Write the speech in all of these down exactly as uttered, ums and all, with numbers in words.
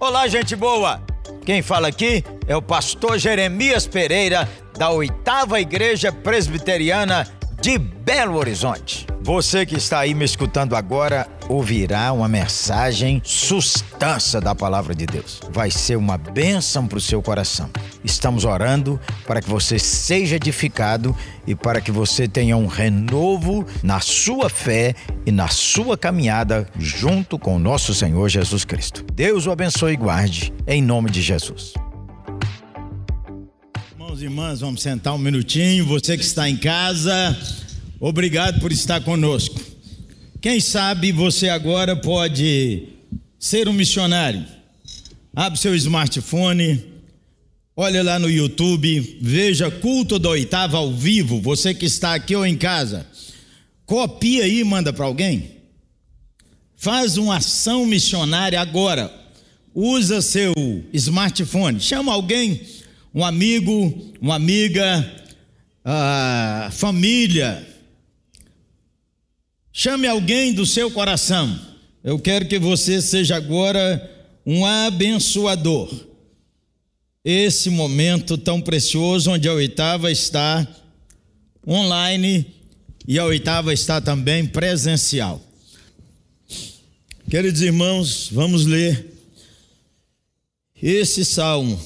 Olá, gente boa! Quem fala aqui é o pastor Jeremias Pereira, da Oitava Igreja Presbiteriana de Belo Horizonte. Você que está aí me escutando agora ouvirá uma mensagem sustância da palavra de Deus. Vai ser uma bênção para o seu coração. Estamos orando para que você seja edificado e para que você tenha um renovo na sua fé e na sua caminhada junto com o nosso Senhor Jesus Cristo. Deus o abençoe e guarde, em nome de Jesus. Irmãos e irmãs, vamos sentar um minutinho. Você que está em casa, obrigado por estar conosco. Quem sabe você agora pode ser um missionário. Abre seu smartphone, olha lá no YouTube, veja Culto da Oitava ao vivo, você que está aqui ou em casa. Copia aí e manda para alguém. Faz uma ação missionária agora. Usa seu smartphone. Chama alguém, um amigo, uma amiga, a família. Chame alguém do seu coração. Eu quero que você seja agora um abençoador. Esse momento tão precioso onde a Oitava está online e a Oitava está também presencial. Queridos irmãos, vamos ler esse salmo,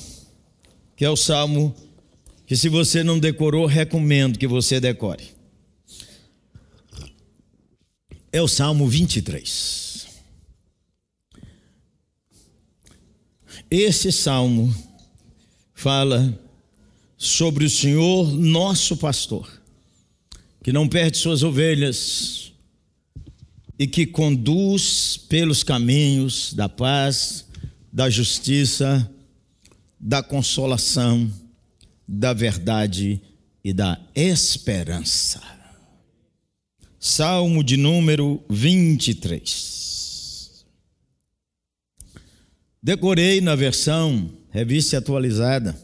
que é o salmo que, se você não decorou, recomendo que você decore. É o Salmo vinte e três. Esse salmo fala sobre o Senhor nosso pastor, que não perde suas ovelhas e que conduz pelos caminhos da paz, da justiça, da consolação, da verdade e da esperança. Salmo de número vinte e três. Decorei na versão Revista Atualizada.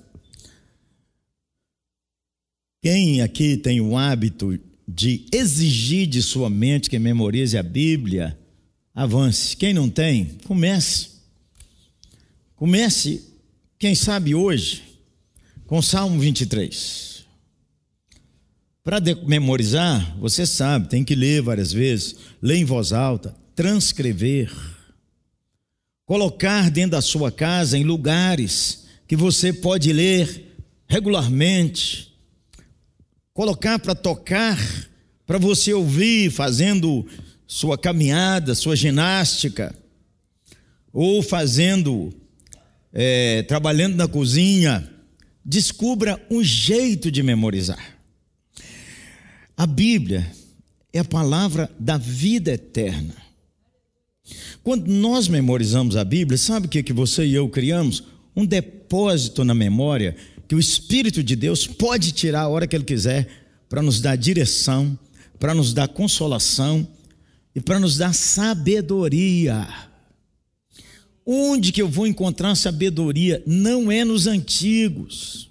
Quem aqui tem o hábito de exigir de sua mente que memorize a Bíblia, avance. Quem não tem, comece. Comece, quem sabe hoje, com o Salmo vinte e três. Para memorizar, você sabe, tem que ler várias vezes, ler em voz alta, transcrever. Colocar dentro da sua casa, em lugares que você pode ler regularmente. Colocar para tocar, para você ouvir, fazendo sua caminhada, sua ginástica. Ou fazendo, é, trabalhando na cozinha. Descubra um jeito de memorizar. A Bíblia é a palavra da vida eterna. Quando nós memorizamos a Bíblia, sabe o que, que você e eu criamos? Um depósito na memória que o Espírito de Deus pode tirar a hora que Ele quiser para nos dar direção, para nos dar consolação e para nos dar sabedoria. Onde que eu vou encontrar sabedoria? Não é nos antigos.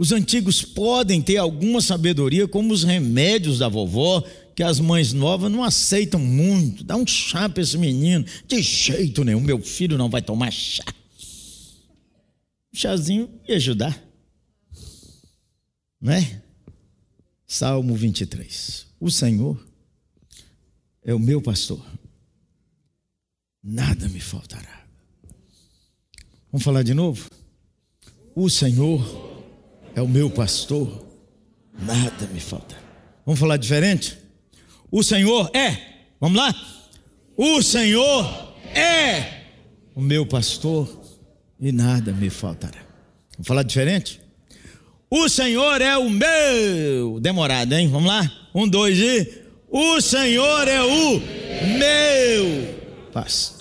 Os antigos podem ter alguma sabedoria, como os remédios da vovó, que as mães novas não aceitam muito. Dá um chá para esse menino. De jeito nenhum, meu filho não vai tomar chá. Um chazinho ia ajudar, né? Salmo vinte e três. O Senhor é o meu pastor. Nada me faltará. Vamos falar de novo? O Senhor é o meu pastor. Nada me faltará. Vamos falar diferente? O Senhor é, vamos lá? O Senhor é o meu pastor e nada me faltará. Vamos falar diferente? O Senhor é o meu, demorado, hein? Vamos lá? Um, dois e... O Senhor é o meu pastor.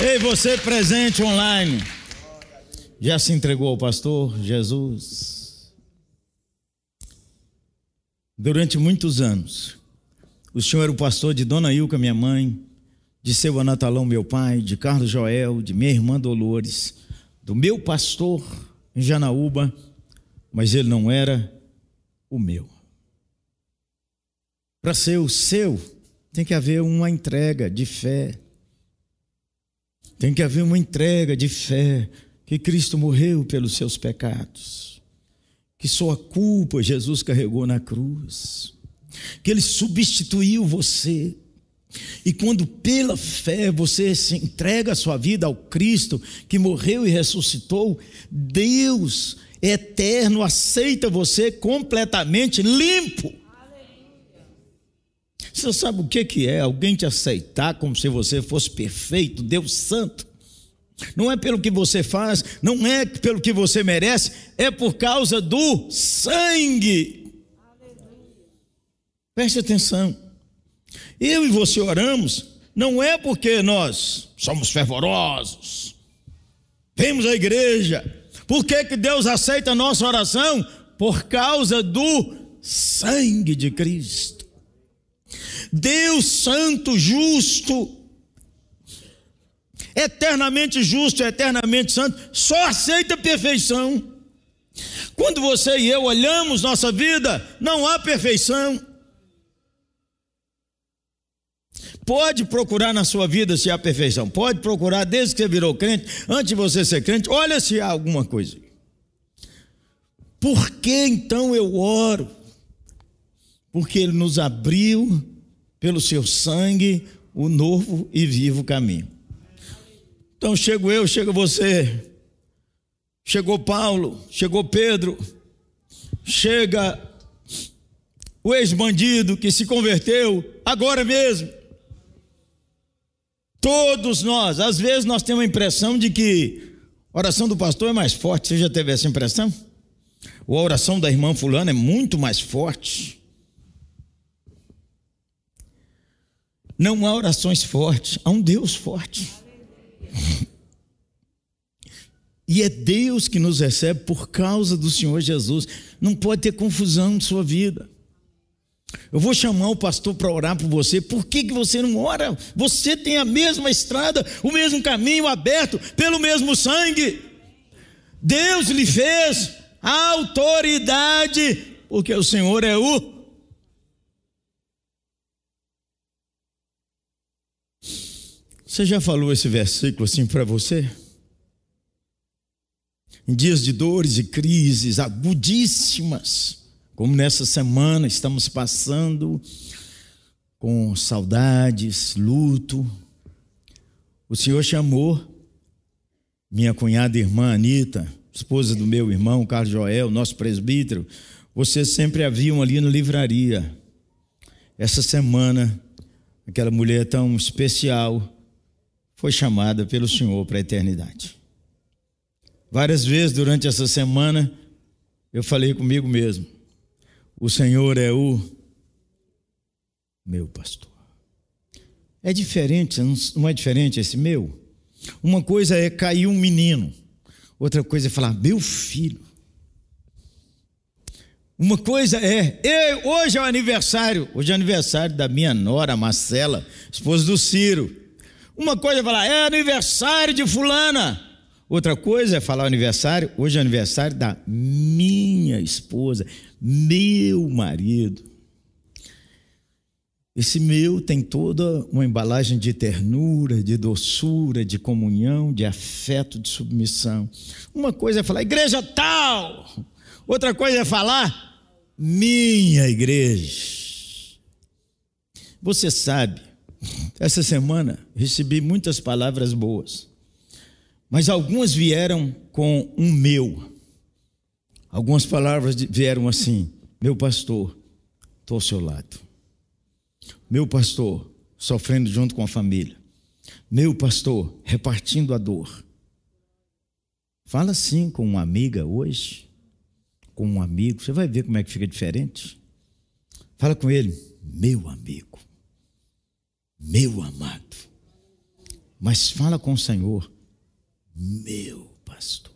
Ei, você presente online, já se entregou ao pastor Jesus? Durante muitos anos, o senhor era o pastor de Dona Ilka, minha mãe, de Seu Anatalão, meu pai, de Carlos Joel, de minha irmã Dolores, do meu pastor em Janaúba, mas ele não era o meu. Para ser o seu, tem que haver uma entrega de fé. Tem que haver uma entrega de fé que Cristo morreu pelos seus pecados, que sua culpa Jesus carregou na cruz, que ele substituiu você. E quando pela fé você se entrega a sua vida ao Cristo que morreu e ressuscitou, Deus eterno aceita você completamente limpo. Você sabe o que é alguém te aceitar como se você fosse perfeito, Deus santo? Não é pelo que você faz, não é pelo que você merece, é por causa do sangue. Preste atenção. Eu e você oramos, não é porque nós somos fervorosos, vemos a igreja. Por que que Deus aceita a nossa oração? Por causa do sangue de Cristo. Deus santo, justo, eternamente justo, eternamente santo, só aceita a perfeição. Quando você e eu olhamos nossa vida, não há perfeição. Pode procurar na sua vida se há perfeição, pode procurar desde que você virou crente, antes de você ser crente, olha se há alguma coisa. Por que então eu oro? Porque ele nos abriu pelo seu sangue o novo e vivo caminho. Então chego eu, chego você, chegou Paulo, chegou Pedro, chega o ex-bandido que se converteu agora mesmo. Todos nós, às vezes nós temos a impressão de que a oração do pastor é mais forte. Você já teve essa impressão? Ou a oração da irmã fulana é muito mais forte? Não há orações fortes, há um Deus forte. E é Deus que nos recebe por causa do Senhor Jesus. Não pode ter confusão na sua vida. Eu vou chamar o pastor para orar por você. Por que que você não ora? Você tem a mesma estrada, o mesmo caminho aberto pelo mesmo sangue. Deus lhe fez autoridade, porque o Senhor é o Você já falou esse versículo assim para você? Em dias de dores e crises agudíssimas, como nessa semana estamos passando, com saudades, luto, o Senhor chamou minha cunhada e irmã Anita, esposa do meu irmão Carlos Joel, nosso presbítero. Vocês sempre a viam ali na livraria. Essa semana, aquela mulher tão especial foi chamada pelo Senhor para a eternidade. Várias vezes durante essa semana eu falei comigo mesmo: o Senhor é o meu pastor. É diferente, não é diferente esse meu? Uma coisa é cair um menino, outra coisa é falar meu filho. Uma coisa é, eu, hoje é o aniversário, hoje é o aniversário da minha nora Marcela, esposa do Ciro. Uma coisa é falar, é aniversário de fulana. Outra coisa é falar aniversário, hoje é aniversário da minha esposa, meu marido. Esse meu tem toda uma embalagem de ternura, de doçura, de comunhão, de afeto, de submissão. Uma coisa é falar, igreja tal. Outra coisa é falar, minha igreja. Você sabe, essa semana recebi muitas palavras boas, mas algumas vieram com um meu. Algumas palavras vieram assim: meu pastor, estou ao seu lado. Meu pastor, sofrendo junto com a família. Meu pastor, repartindo a dor. Fala assim com uma amiga hoje, com um amigo, você vai ver como é que fica diferente. Fala com ele, meu amigo, meu amado. Mas fala com o Senhor, meu pastor.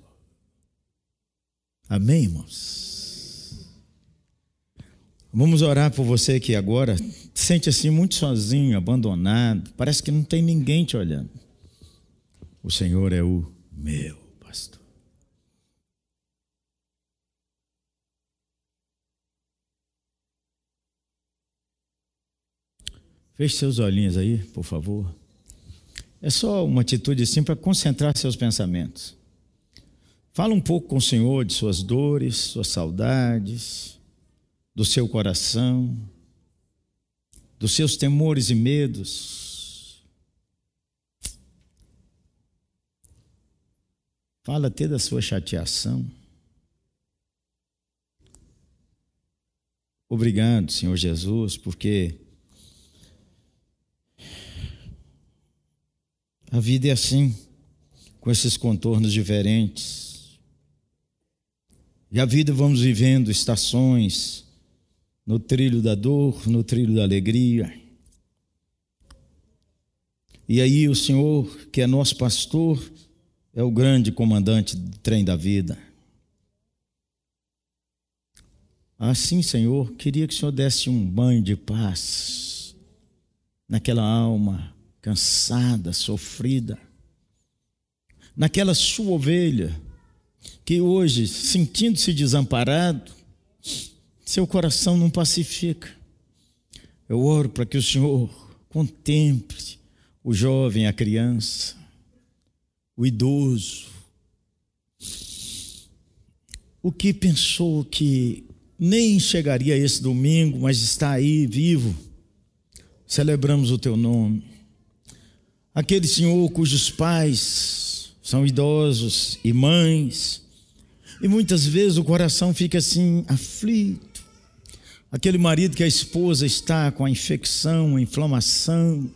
Amém, irmãos? Vamos orar por você que agora sente assim muito sozinho, abandonado, parece que não tem ninguém te olhando. O Senhor é o meu pastor. Feche seus olhinhos aí, por favor. É só uma atitude assim para concentrar seus pensamentos. Fala um pouco com o Senhor de suas dores, suas saudades, do seu coração, dos seus temores e medos. Fala até da sua chateação. Obrigado, Senhor Jesus, porque a vida é assim, com esses contornos diferentes. E a vida vamos vivendo estações, no trilho da dor, no trilho da alegria. E aí o Senhor, que é nosso pastor, é o grande comandante do trem da vida. Assim, Senhor, queria que o Senhor desse um banho de paz naquela alma cansada, sofrida, naquela sua ovelha que hoje, sentindo-se desamparado, seu coração não pacifica. Eu oro para que o Senhor contemple o jovem, a criança, o idoso, o que pensou que nem chegaria esse domingo, mas está aí vivo. Celebramos o teu nome. Aquele senhor cujos pais são idosos e mães, e muitas vezes o coração fica assim aflito. Aquele marido que a esposa está com a infecção, a inflamação.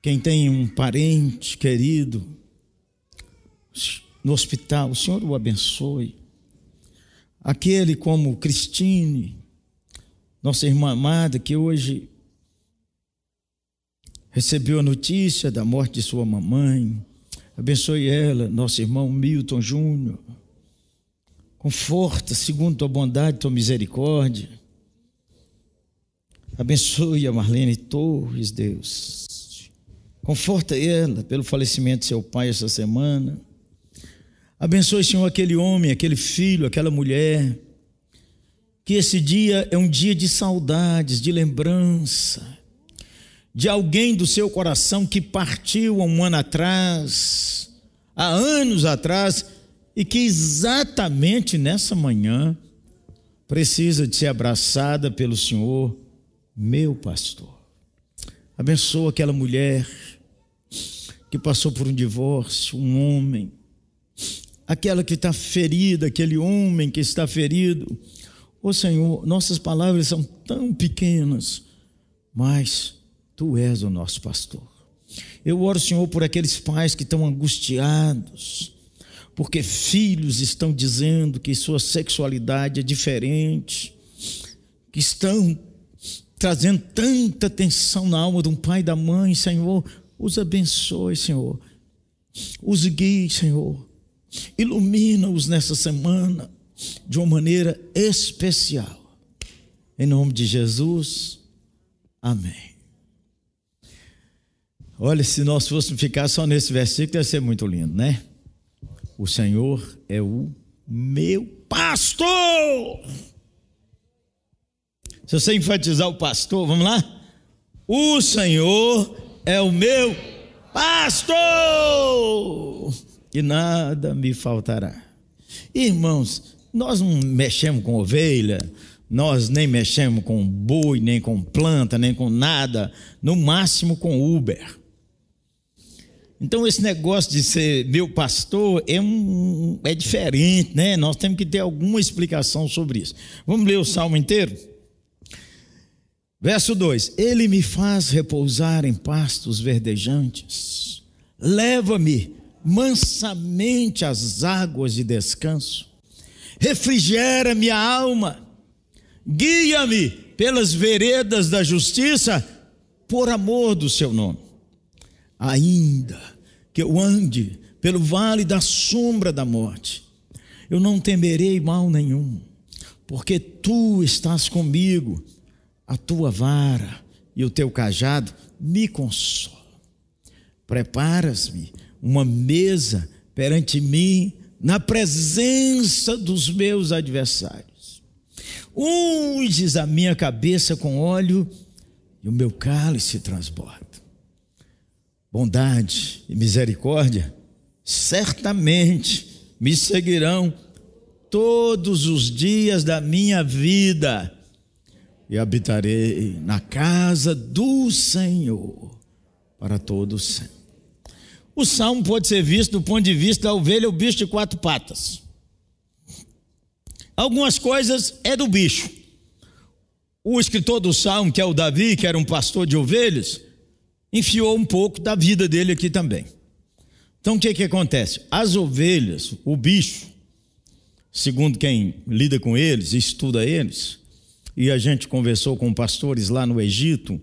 Quem tem um parente querido no hospital, o Senhor o abençoe. Aquele como Cristine, nossa irmã amada, que hoje recebeu a notícia da morte de sua mamãe. Abençoe ela, nosso irmão Milton Júnior. Conforta, segundo tua bondade, tua misericórdia. Abençoe a Marlene Torres, Deus. Conforta ela pelo falecimento de seu pai essa semana. Abençoe, Senhor, aquele homem, aquele filho, aquela mulher. Que esse dia é um dia de saudades, de lembrança. De alguém do seu coração que partiu há um ano atrás, há anos atrás, e que exatamente nessa manhã precisa de ser abraçada pelo Senhor, meu pastor. Abençoa aquela mulher que passou por um divórcio, um homem, aquela que está ferida, aquele homem que está ferido. Ô Senhor, nossas palavras são tão pequenas, mas Tu és o nosso pastor. Eu oro, Senhor, por aqueles pais que estão angustiados, porque filhos estão dizendo que sua sexualidade é diferente, que estão trazendo tanta tensão na alma de um pai e da mãe. Senhor, os abençoe, Senhor, os guie, Senhor, ilumina-os nessa semana de uma maneira especial. Em nome de Jesus, amém. Olha, se nós fôssemos ficar só nesse versículo, ia ser muito lindo, né? O Senhor é o meu pastor. Se você enfatizar o pastor, vamos lá? O Senhor é o meu pastor, e nada me faltará. Irmãos, nós não mexemos com ovelha, nós nem mexemos com boi, nem com planta, nem com nada, no máximo com Uber. Então esse negócio de ser meu pastor é, um, é diferente, né? Nós temos que ter alguma explicação sobre isso. Vamos ler o salmo inteiro? Verso dois. Ele me faz repousar em pastos verdejantes. Leva-me mansamente às águas de descanso. Refrigera minha alma. Guia-me pelas veredas da justiça por amor do seu nome. Ainda que eu ande pelo vale da sombra da morte, eu não temerei mal nenhum, porque tu estás comigo, a tua vara e o teu cajado me consolam. Preparas-me uma mesa perante mim, na presença dos meus adversários. Unges a minha cabeça com óleo e o meu cálice transborda. Bondade e misericórdia certamente me seguirão todos os dias da minha vida, e habitarei na casa do Senhor para todo sempre. O salmo pode ser visto do ponto de vista da ovelha, o bicho de quatro patas. Algumas coisas é do bicho. O escritor do salmo, que é o Davi, que era um pastor de ovelhas, enfiou um pouco da vida dele aqui também. Então o que que acontece? As ovelhas, o bicho, segundo quem lida com eles, estuda eles, e a gente conversou com pastores lá no Egito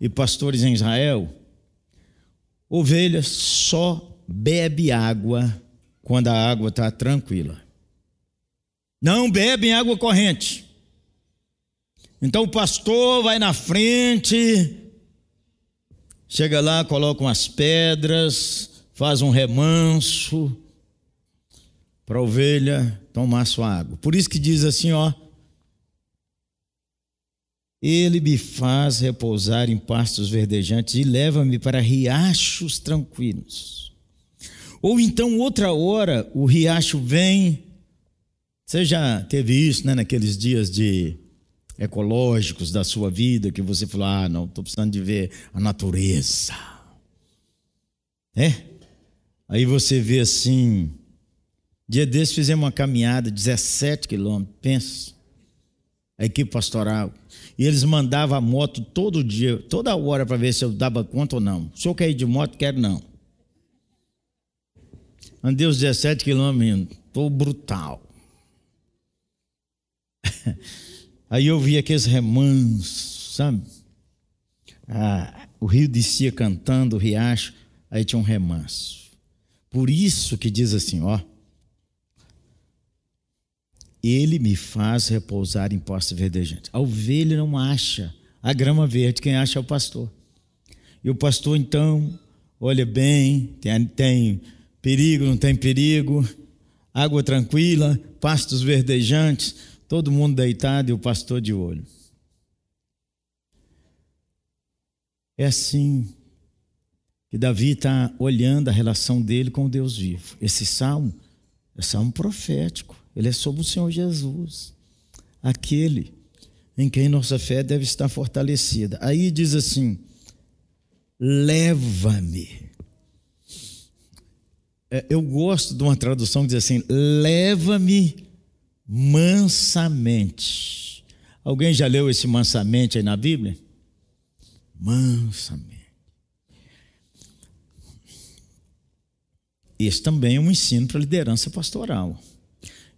e pastores em Israel, ovelha só bebe água quando a água está tranquila. Não bebem água corrente. Então o pastor vai na frente, chega lá, coloca umas pedras, faz um remanso para a ovelha tomar sua água. Por isso que diz assim, ó: Ele me faz repousar em pastos verdejantes e leva-me para riachos tranquilos. Ou então, outra hora, o riacho vem. Você já teve isso, né, naqueles dias de ecológicos da sua vida, que você falou: ah, não, estou precisando de ver a natureza. É? Aí você vê assim, dia desses fizemos uma caminhada, dezessete quilômetros, pensa. A equipe pastoral, e eles mandavam a moto todo dia, toda hora, para ver se eu dava conta ou não. O senhor quer ir de moto? Quero não. Andei os dezessete quilômetros, estou brutal. Aí eu vi aqueles remansos, sabe? Ah, o rio descia cantando, o riacho, aí tinha um remanso. Por isso que diz assim, ó: Ele me faz repousar em pastos verdejantes. A ovelha não acha a grama verde, quem acha é o pastor. E o pastor, então, olha bem, tem, tem perigo, não tem perigo, água tranquila, pastos verdejantes, todo mundo deitado e o pastor de olho. É assim que Davi está olhando a relação dele com o Deus vivo. Esse salmo é salmo profético. Ele é sobre o Senhor Jesus, aquele em quem nossa fé deve estar fortalecida. Aí diz assim: leva-me. É, eu gosto de uma tradução que diz assim: leva-me mansamente. Alguém já leu esse mansamente aí na Bíblia? Mansamente. Esse também é um ensino para a liderança pastoral.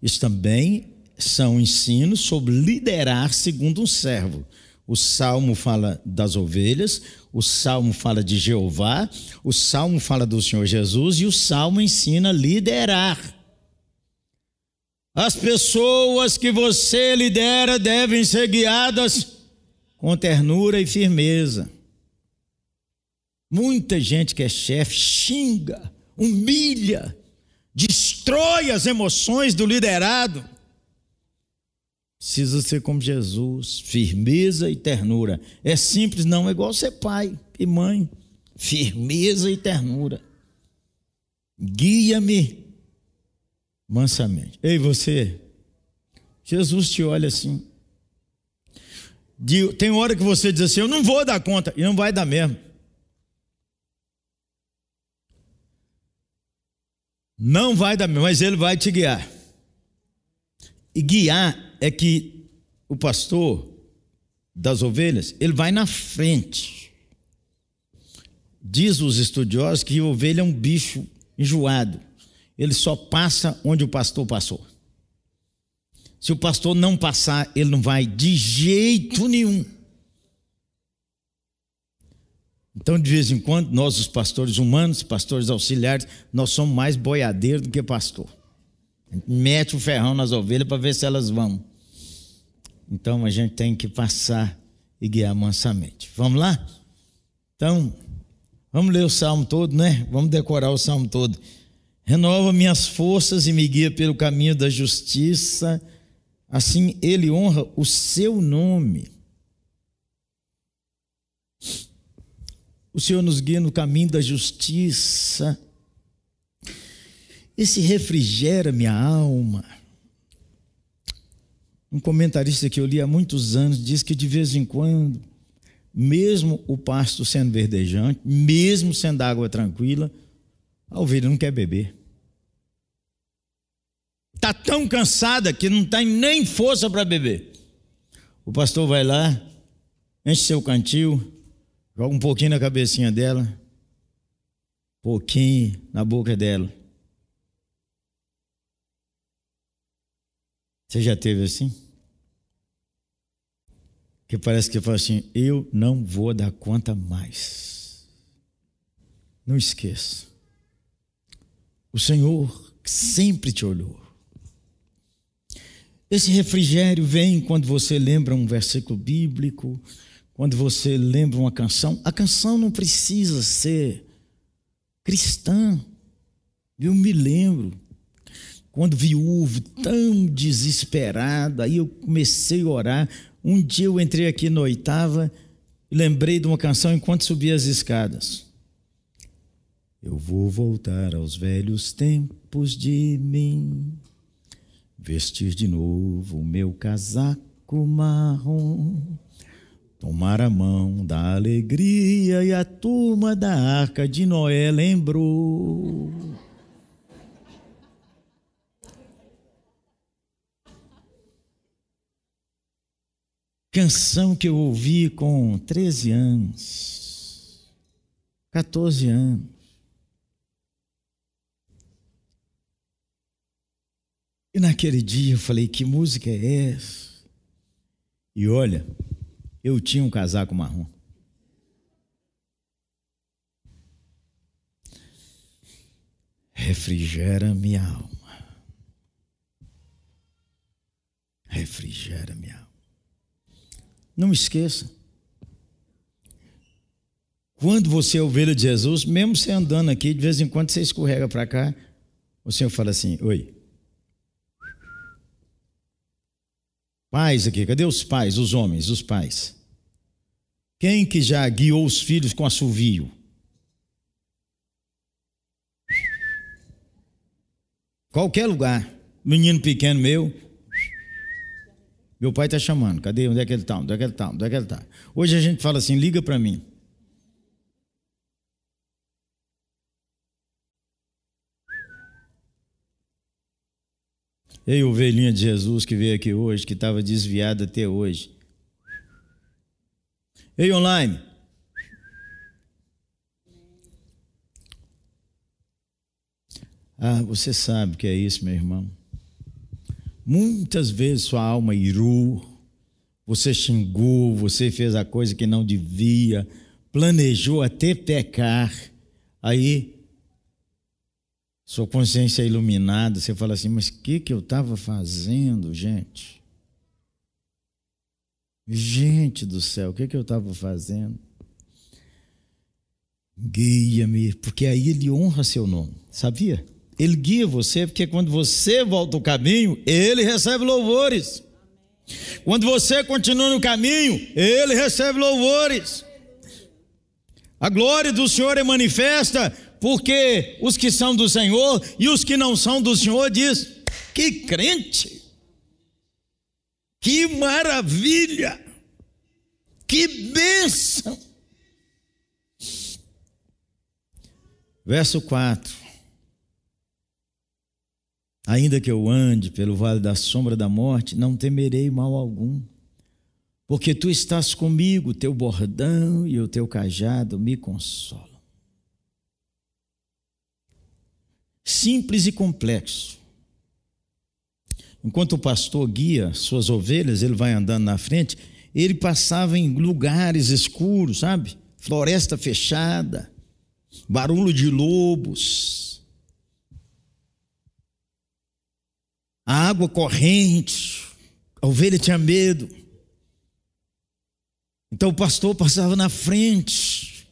Isso também são ensinos sobre liderar segundo um servo. O Salmo fala das ovelhas, o Salmo fala de Jeová, o Salmo fala do Senhor Jesus e o Salmo ensina a liderar. As pessoas que você lidera devem ser guiadas com ternura e firmeza. Muita gente que é chefe xinga, humilha, destrói as emoções do liderado. Precisa ser como Jesus, firmeza e ternura. É simples, não, é igual ser pai e mãe, firmeza e ternura. Guia-me mansamente. Ei, você, Jesus te olha assim. Tem hora que você diz assim: eu não vou dar conta, e não vai dar mesmo. Não vai dar, mas ele vai te guiar. E guiar é que o pastor das ovelhas, ele vai na frente. Diz os estudiosos que a ovelha é um bicho enjoado. Ele só passa onde o pastor passou. Se o pastor não passar, ele não vai de jeito nenhum. Então, de vez em quando, nós, os pastores humanos, pastores auxiliares, nós somos mais boiadeiros do que pastor. A gente mete o ferrão nas ovelhas para ver se elas vão. Então, a gente tem que passar e guiar mansamente. Vamos lá? Então, vamos ler o salmo todo, né? Vamos decorar o salmo todo. Renova minhas forças e me guia pelo caminho da justiça. Assim, ele honra o seu nome. O Senhor nos guia no caminho da justiça. Esse refrigera minha alma. Um comentarista que eu li há muitos anos diz que de vez em quando, mesmo o pasto sendo verdejante, mesmo sendo água tranquila, a ovelha não quer beber. Está tão cansada que não tem nem força para beber. O pastor vai lá, enche seu cantil, joga um pouquinho na cabecinha dela, pouquinho na boca dela. Você já teve assim? Que parece que fala assim, eu não vou dar conta mais. Não esqueça. O Senhor sempre te olhou. Esse refrigério vem quando você lembra um versículo bíblico, quando você lembra uma canção. A canção não precisa ser cristã. Eu me lembro. Quando viúvo, tão desesperado, aí eu comecei a orar. Um dia eu entrei aqui na oitava e lembrei de uma canção enquanto subia as escadas. Eu vou voltar aos velhos tempos de mim, vestir de novo o meu casaco marrom, tomar a mão da alegria e a turma da Arca de Noé lembrou. Canção que eu ouvi com treze anos, catorze anos. E naquele dia eu falei, que música é essa? E olha, eu tinha um casaco marrom. Refrigera minha alma. Refrigera minha alma. Não esqueça, quando você é ovelha de Jesus, mesmo você andando aqui, de vez em quando você escorrega para cá, o Senhor fala assim, oi, pais aqui, cadê os pais, os homens, os pais? Quem que já guiou os filhos com assovio? Qualquer lugar, menino pequeno meu, meu pai está chamando, cadê? Onde é que ele está? Onde é que ele está? Onde é que ele está? Hoje a gente fala assim, liga para mim. Ei, ovelhinha de Jesus que veio aqui hoje, que estava desviada até hoje. Ei, online. Ah, você sabe o que é isso, meu irmão. Muitas vezes sua alma irou, você xingou, você fez a coisa que não devia, planejou até pecar, aí sua consciência é iluminada, você fala assim, mas o que, que eu estava fazendo, gente? Gente do céu, o que, que eu estava fazendo? Guia-me, porque aí ele honra seu nome, sabia? Ele guia você, porque quando você volta o caminho, ele recebe louvores. Quando você continua no caminho, ele recebe louvores. A glória do Senhor é manifesta, porque os que são do Senhor e os que não são do Senhor diz, que crente, que maravilha, que bênção. Verso quatro. Ainda que eu ande pelo vale da sombra da morte, não temerei mal algum, porque tu estás comigo, teu bordão e o teu cajado me consolam. Simples e complexo. Enquanto o pastor guia suas ovelhas, ele vai andando na frente, ele passava em lugares escuros, sabe? Floresta fechada, barulho de lobos, a água corrente, a ovelha tinha medo, então o pastor passava na frente,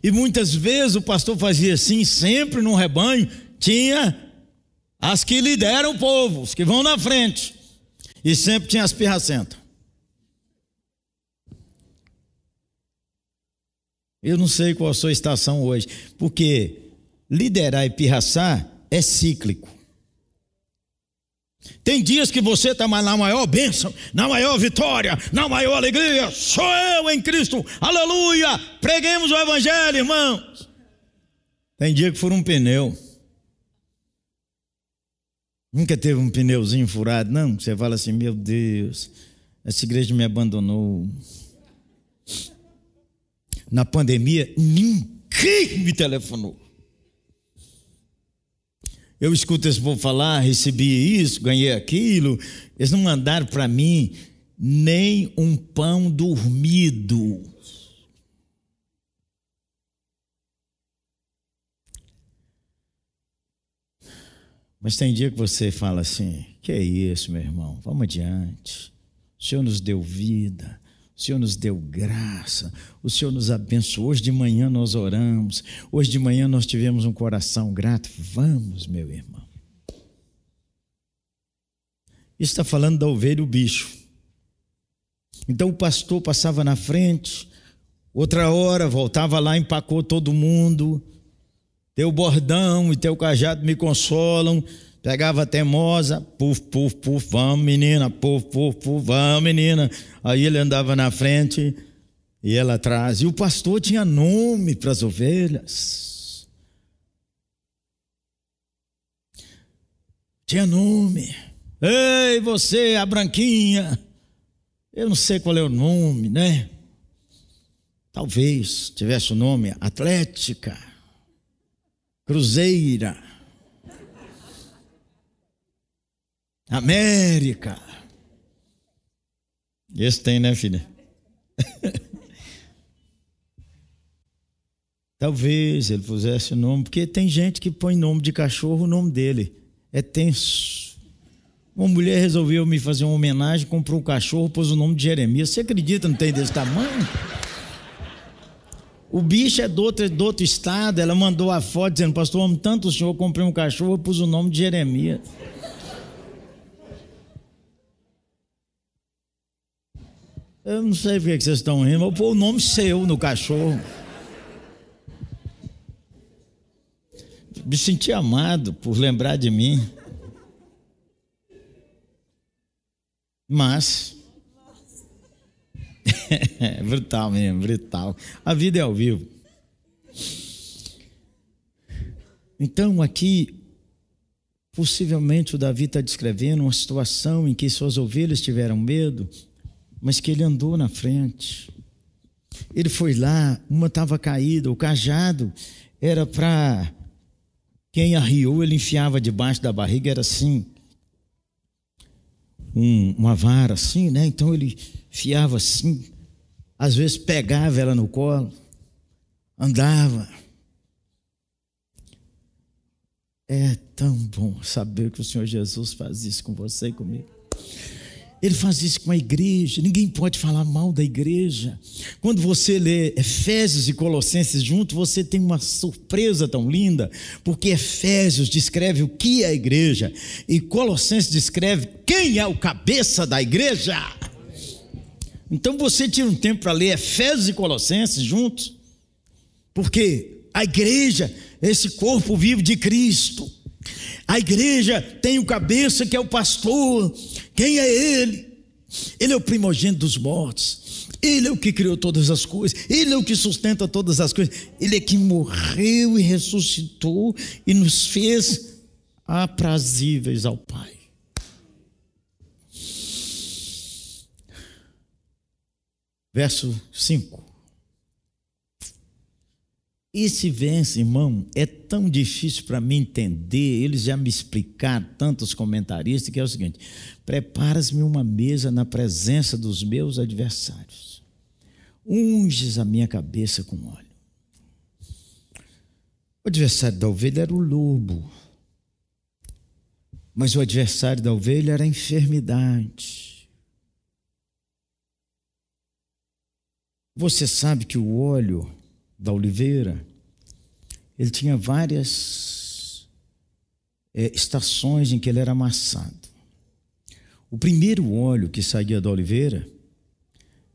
e muitas vezes o pastor fazia assim, sempre no rebanho, tinha as que lideram o povo, os que vão na frente, e sempre tinha as pirracentas, Eu não sei qual a sua estação hoje, porque liderar e pirraçar é cíclico. Tem dias que você está na maior bênção, na maior vitória, na maior alegria. Sou eu em Cristo, aleluia, preguemos o evangelho, irmãos. Tem dia que fura um pneu. Nunca teve um pneuzinho furado, não? Você fala assim, meu Deus, essa igreja me abandonou. Na pandemia, ninguém me telefonou. Eu escuto esse povo falar, recebi isso, ganhei aquilo. Eles não mandaram para mim nem um pão dormido. Mas tem dia que você fala assim, que é isso, meu irmão, vamos adiante. O Senhor nos deu vida. O Senhor nos deu graça, o Senhor nos abençoou, hoje de manhã nós oramos, hoje de manhã nós tivemos um coração grato, vamos, meu irmão. Isso está falando da ovelha e o bicho. Então o pastor passava na frente, outra hora voltava lá, empacou todo mundo, teu bordão e teu cajado me consolam, pegava a teimosa, puf, puf, puf, vamos menina, puf, puf, puf, vamos menina. Aí ele andava na frente e ela atrás. E o pastor tinha nome para as ovelhas. Tinha nome. Ei, você, a branquinha. Eu não sei qual é o nome, né? Talvez tivesse o nome Atlética, Cruzeira, América. Esse tem, né, filha? Talvez ele pusesse o nome, porque tem gente que põe nome de cachorro, o nome dele é tenso. Uma mulher resolveu me fazer uma homenagem, comprou um cachorro, pôs o nome de Jeremias. Você acredita, não tem desse tamanho? O bicho é do outro, do outro estado. Ela mandou a foto dizendo, pastor, amo tanto o senhor, comprei um cachorro, pus o nome de Jeremias. Eu não sei porque vocês estão rindo, mas pôr o nome seu no cachorro. Me senti amado por lembrar de mim. Mas... é brutal mesmo, brutal. A vida é ao vivo. Então aqui, possivelmente o Davi está descrevendo uma situação em que suas ovelhas tiveram medo... mas que ele andou na frente, ele foi lá, uma estava caída, o cajado era para quem arriou, ele enfiava debaixo da barriga, era assim, um, uma vara assim, né? Então ele enfiava assim, às vezes pegava ela no colo, andava. É tão bom saber que o Senhor Jesus faz isso com você e comigo. Ele faz isso com a igreja, ninguém pode falar mal da igreja. Quando você lê Efésios e Colossenses junto, você tem uma surpresa tão linda, porque Efésios descreve o que é a igreja e Colossenses descreve quem é o cabeça da igreja. Então você tira um tempo para ler Efésios e Colossenses juntos, porque a igreja é esse corpo vivo de Cristo. A igreja tem o cabeça que é o pastor. Quem é ele? Ele é o primogênito dos mortos. Ele é o que criou todas as coisas. Ele é o que sustenta todas as coisas. Ele é que morreu e ressuscitou e nos fez aprazíveis ao Pai. Verso cinco. Esse verso, irmão, é tão difícil para mim entender, eles já me explicaram, tantos comentaristas, que é o seguinte, preparas-me uma mesa na presença dos meus adversários, unges a minha cabeça com óleo. O adversário da ovelha era o lobo, mas o adversário da ovelha era a enfermidade. Você sabe que o óleo da oliveira, ele tinha várias é, estações em que ele era amassado. O primeiro óleo que saía da oliveira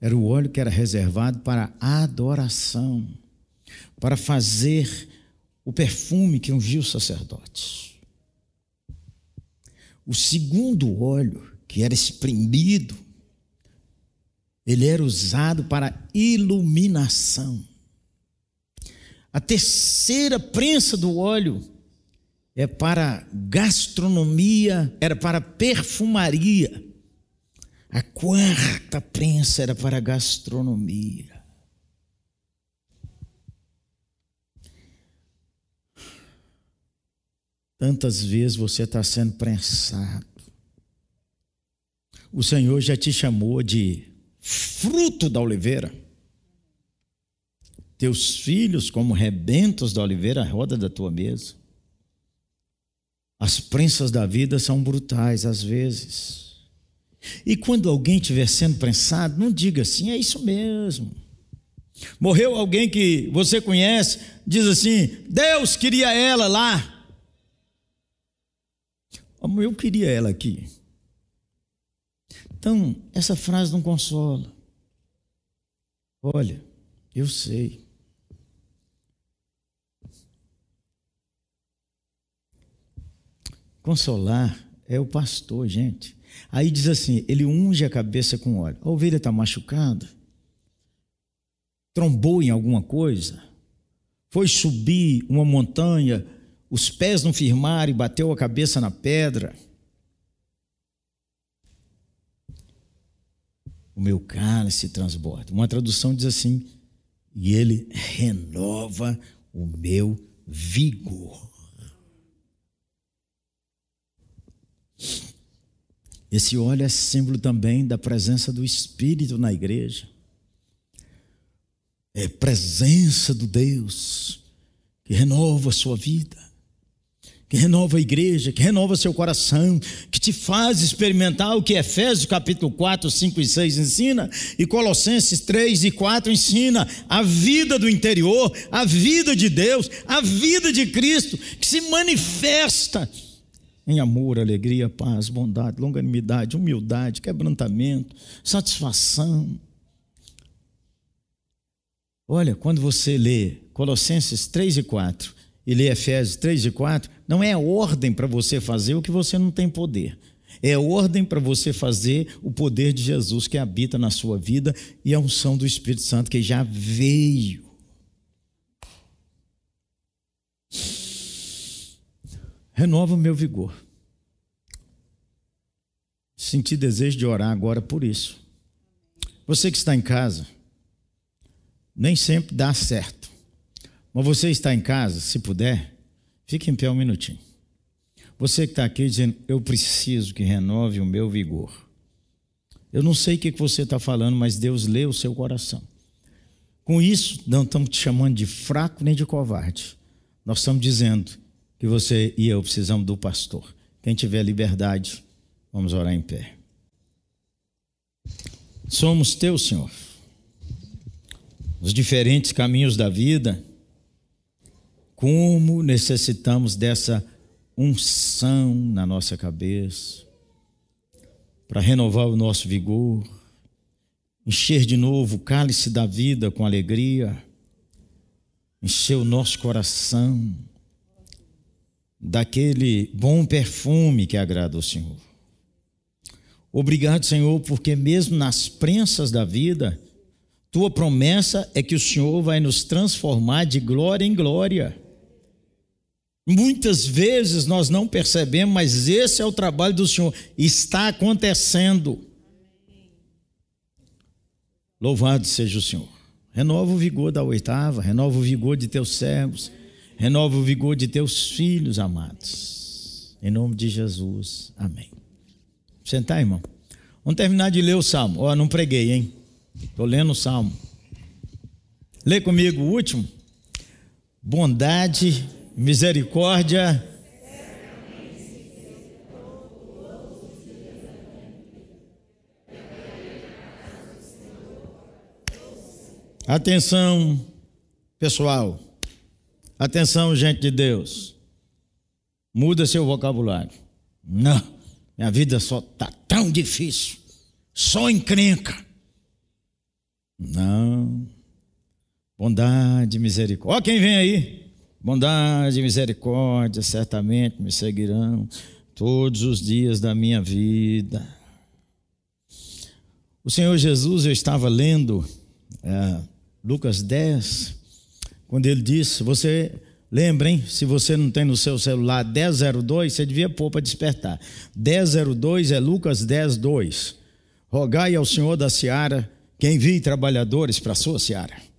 era o óleo que era reservado para a adoração. para fazer o perfume que ungiu os sacerdotes. O segundo óleo, que era espremido, ele era usado para iluminação. A terceira prensa do óleo é para gastronomia, era para perfumaria. A quarta prensa era para gastronomia. Tantas vezes você está sendo prensado. O Senhor já te chamou de fruto da oliveira. Teus filhos, como rebentos da oliveira, roda da tua mesa. As prensas da vida são brutais às vezes. E quando alguém estiver sendo prensado, não diga assim, é isso mesmo. Morreu alguém que você conhece, diz assim, Deus queria ela lá. Eu queria ela aqui. Então, essa frase não consola. Olha, eu sei. Consolar é o pastor, gente. Aí diz assim, ele unge a cabeça com óleo. A ovelha está machucada? Trombou em alguma coisa? Foi subir uma montanha? Os pés não firmaram e bateu a cabeça na pedra. O meu cálice transborda. Uma tradução diz assim, e ele renova o meu vigor. Esse óleo é símbolo também da presença do Espírito na igreja. É presença do Deus que renova a sua vida, que renova a igreja, que renova seu coração, que te faz experimentar o que Efésios capítulo quatro, cinco e seis ensina, e Colossenses três e quatro ensina, a vida do interior, a vida de Deus, a vida de Cristo, que se manifesta em amor, alegria, paz, bondade, longanimidade, humildade, quebrantamento, satisfação. Olha, quando você lê Colossenses três e quatro, e lê Efésios três e quatro, não é ordem para você fazer o que você não tem poder. É ordem para você fazer o poder de Jesus que habita na sua vida e a unção do Espírito Santo que já veio. Renova o meu vigor. Senti desejo de orar agora por isso. Você que está em casa, nem sempre dá certo. Mas você está em casa, se puder, fique em pé um minutinho. Você que está aqui dizendo, eu preciso que renove o meu vigor. Eu não sei o que você está falando, mas Deus lê o seu coração. Com isso, não estamos te chamando de fraco nem de covarde. Nós estamos dizendo que você e eu precisamos do pastor. Quem tiver liberdade, vamos orar em pé. Somos teus, Senhor. Os diferentes caminhos da vida... Como necessitamos dessa unção na nossa cabeça para renovar o nosso vigor, encher de novo o cálice da vida com alegria, encher o nosso coração daquele bom perfume que agrada ao Senhor. Obrigado, Senhor, porque mesmo nas prensas da vida, tua promessa é que o Senhor vai nos transformar de glória em glória. Muitas vezes nós não percebemos, mas esse é o trabalho do Senhor. Está acontecendo. Louvado seja o Senhor. Renova o vigor da oitava, renova o vigor de teus servos, renova o vigor de teus filhos amados. Em nome de Jesus, amém. Sentar, irmão. Vamos terminar de ler o Salmo. Ó, oh, não preguei, hein? Estou lendo o Salmo. Lê comigo o último. Bondade... misericórdia. Atenção, pessoal. Atenção, gente de Deus. Muda seu vocabulário. Não, minha vida só está tão difícil. Só encrenca. Não. Bondade e misericórdia. Ó, quem vem aí? Bondade e misericórdia certamente me seguirão todos os dias da minha vida. O Senhor Jesus, eu estava lendo é, Lucas dez, quando ele disse, você lembra, hein? Se você não tem no seu celular dez zero dois, você devia pôr para despertar. dez zero dois é Lucas dez, dois. Rogai ao Senhor da Seara que envie trabalhadores para a sua Seara.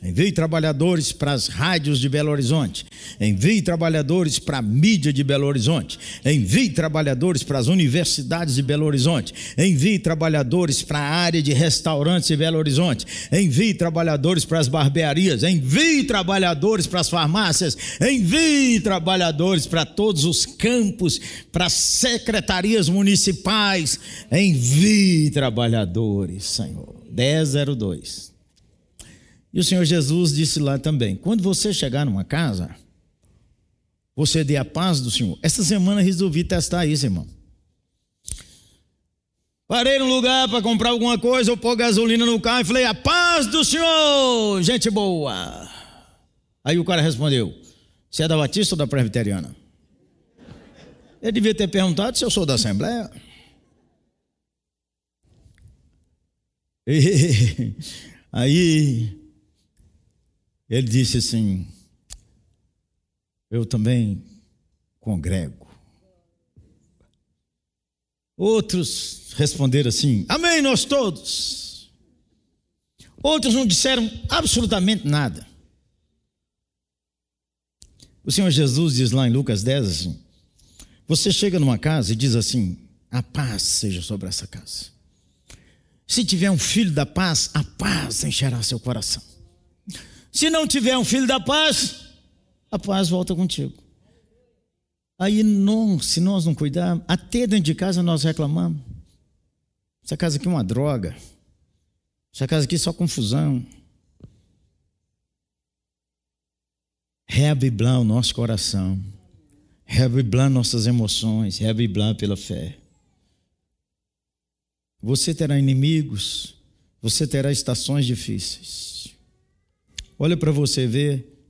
Envie trabalhadores para as rádios de Belo Horizonte. Envie trabalhadores para a mídia de Belo Horizonte. Envie trabalhadores para as universidades de Belo Horizonte. Envie trabalhadores para a área de restaurantes de Belo Horizonte. Envie trabalhadores para as barbearias. Envie trabalhadores para as farmácias. Envie trabalhadores para todos os campos, para as secretarias municipais. Envie trabalhadores, Senhor. dez zero dois. E o Senhor Jesus disse lá também, quando você chegar numa casa, você dê a paz do Senhor. Essa semana resolvi testar isso, irmão. Parei num lugar para comprar alguma coisa, eu pôr gasolina no carro e falei, a paz do Senhor, gente boa. Aí o cara respondeu, você é da Batista ou da Presbiteriana? Eu devia ter perguntado se eu sou da Assembleia. E aí... ele disse assim, eu também congrego. Outros responderam assim, amém nós todos. Outros não disseram absolutamente nada. O Senhor Jesus diz lá em Lucas dez assim, você chega numa casa e diz assim, a paz seja sobre essa casa. Se tiver um filho da paz, a paz encherá seu coração. Se não tiver um filho da paz, a paz volta contigo. Aí, não, se nós não cuidarmos, até dentro de casa nós reclamamos. Essa casa aqui é uma droga. Essa casa aqui é só confusão. Reabiblar o nosso coração. Reabiblar nossas emoções. Reabiblar pela fé. Você terá inimigos. Você terá estações difíceis. Olha para você ver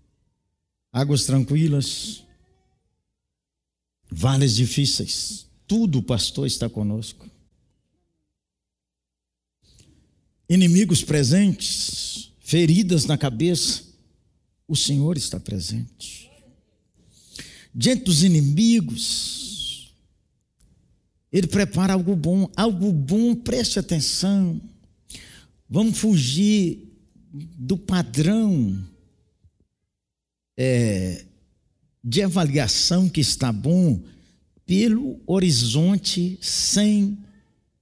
águas tranquilas, vales difíceis. Tudo o pastor está conosco. Inimigos presentes, feridas na cabeça, o Senhor está presente. Diante dos inimigos, Ele prepara algo bom, algo bom, preste atenção. Vamos fugir do padrão é, de avaliação que está bom pelo horizonte sem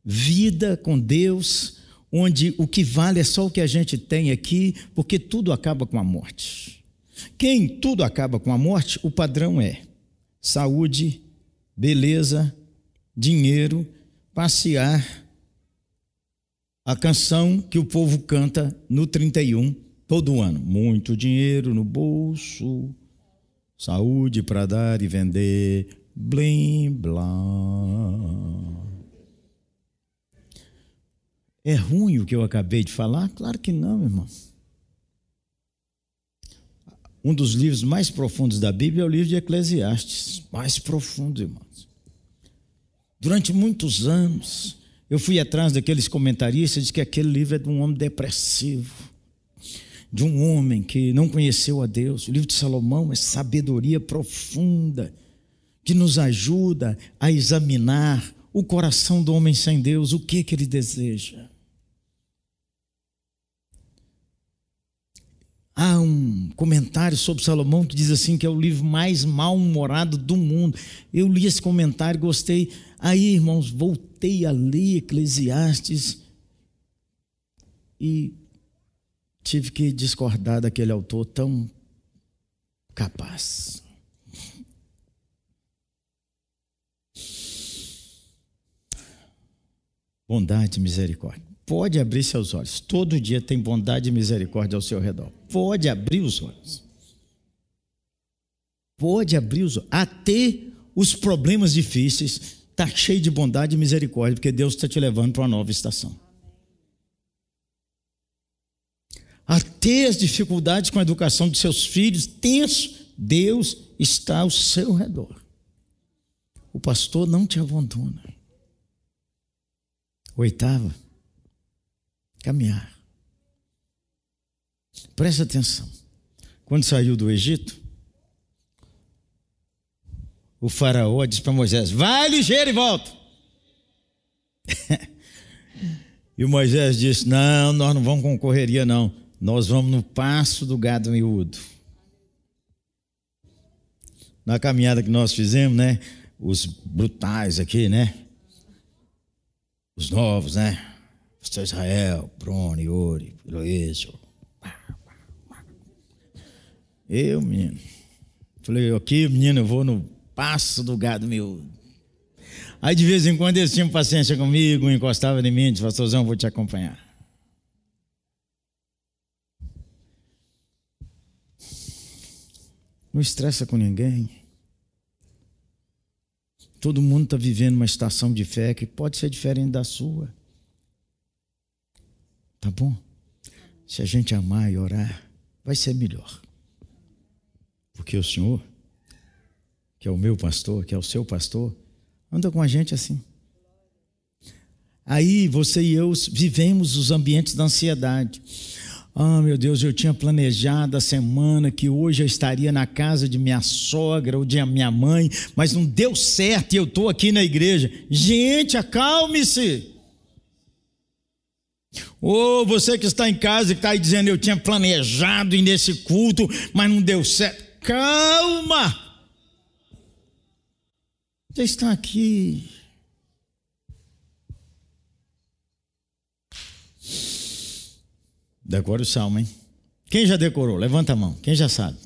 vida com Deus, onde o que vale é só o que a gente tem aqui, porque tudo acaba com a morte. Quem tudo acaba com a morte, o padrão é saúde, beleza, dinheiro, passear. A canção que o povo canta no trinta e um todo ano. Muito dinheiro no bolso, saúde para dar e vender, blim, blá. É ruim o que eu acabei de falar? Claro que não, irmão. Um dos livros mais profundos da Bíblia é o livro de Eclesiastes. Mais profundo, irmãos. Durante muitos anos... eu fui atrás daqueles comentaristas de que aquele livro é de um homem depressivo, de um homem que não conheceu a Deus. O livro de Salomão é sabedoria profunda que nos ajuda a examinar o coração do homem sem Deus, o que, que ele deseja. Há um comentário sobre Salomão que diz assim que é o livro mais mal-humorado do mundo. Eu li esse comentário, gostei. Aí, irmãos, voltei a ler Eclesiastes e tive que discordar daquele autor tão capaz. Bondade e misericórdia. Pode abrir seus olhos. Todo dia tem bondade e misericórdia ao seu redor. Pode abrir os olhos. Pode abrir os olhos. Até os problemas difíceis está cheio de bondade e misericórdia, porque Deus está te levando para uma nova estação. a ter as dificuldades com a educação de seus filhos tenso, Deus está ao seu redor. O pastor não te abandona. Oitava, caminhar. Presta atenção. Quando saiu do Egito, o faraó disse para Moisés: vai ligeiro e volta. E o Moisés disse: não, nós não vamos com correria não, nós vamos no passo do gado miúdo. Na caminhada que nós fizemos, né, os brutais aqui, né, os novos, né, pastor Israel, Bruno, Yuri, Eloísio, eu, menino, falei, aqui, menino, eu vou no passo do gado miúdo. Aí de vez em quando eles tinham paciência comigo, encostavam em mim, disse: pastorzão, vou te acompanhar. Não estressa com ninguém. Todo mundo está vivendo uma estação de fé que pode ser diferente da sua. Tá bom? Se a gente amar e orar, vai ser melhor. Porque o Senhor, que é o meu pastor, que é o seu pastor, anda com a gente assim. Aí você e eu vivemos os ambientes da ansiedade. Ah, meu Deus, eu tinha planejado a semana que hoje eu estaria na casa de minha sogra ou de minha mãe, mas não deu certo e eu estou aqui na igreja. Gente, acalme-se. Ou oh, você que está em casa e está aí dizendo: eu tinha planejado ir nesse culto, mas não deu certo. Calma! Você está aqui. Decora o salmo, hein? Quem já decorou? Levanta a mão. Quem já sabe?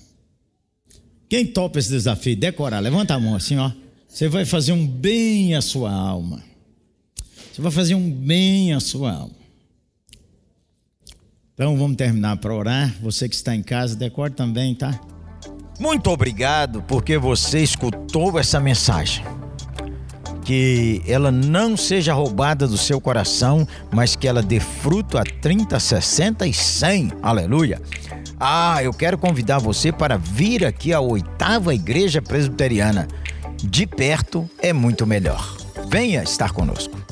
Quem topa esse desafio? Decorar. Levanta a mão assim, ó. Você vai fazer um bem à sua alma. Você vai fazer um bem à sua alma. Então vamos terminar para orar. Você que está em casa, decore também, tá? Muito obrigado porque você escutou essa mensagem. Que ela não seja roubada do seu coração, mas que ela dê fruto a trinta, sessenta e cem. Aleluia! Ah, eu quero convidar você para vir aqui à Oitava Igreja Presbiteriana. De perto é muito melhor. Venha estar conosco.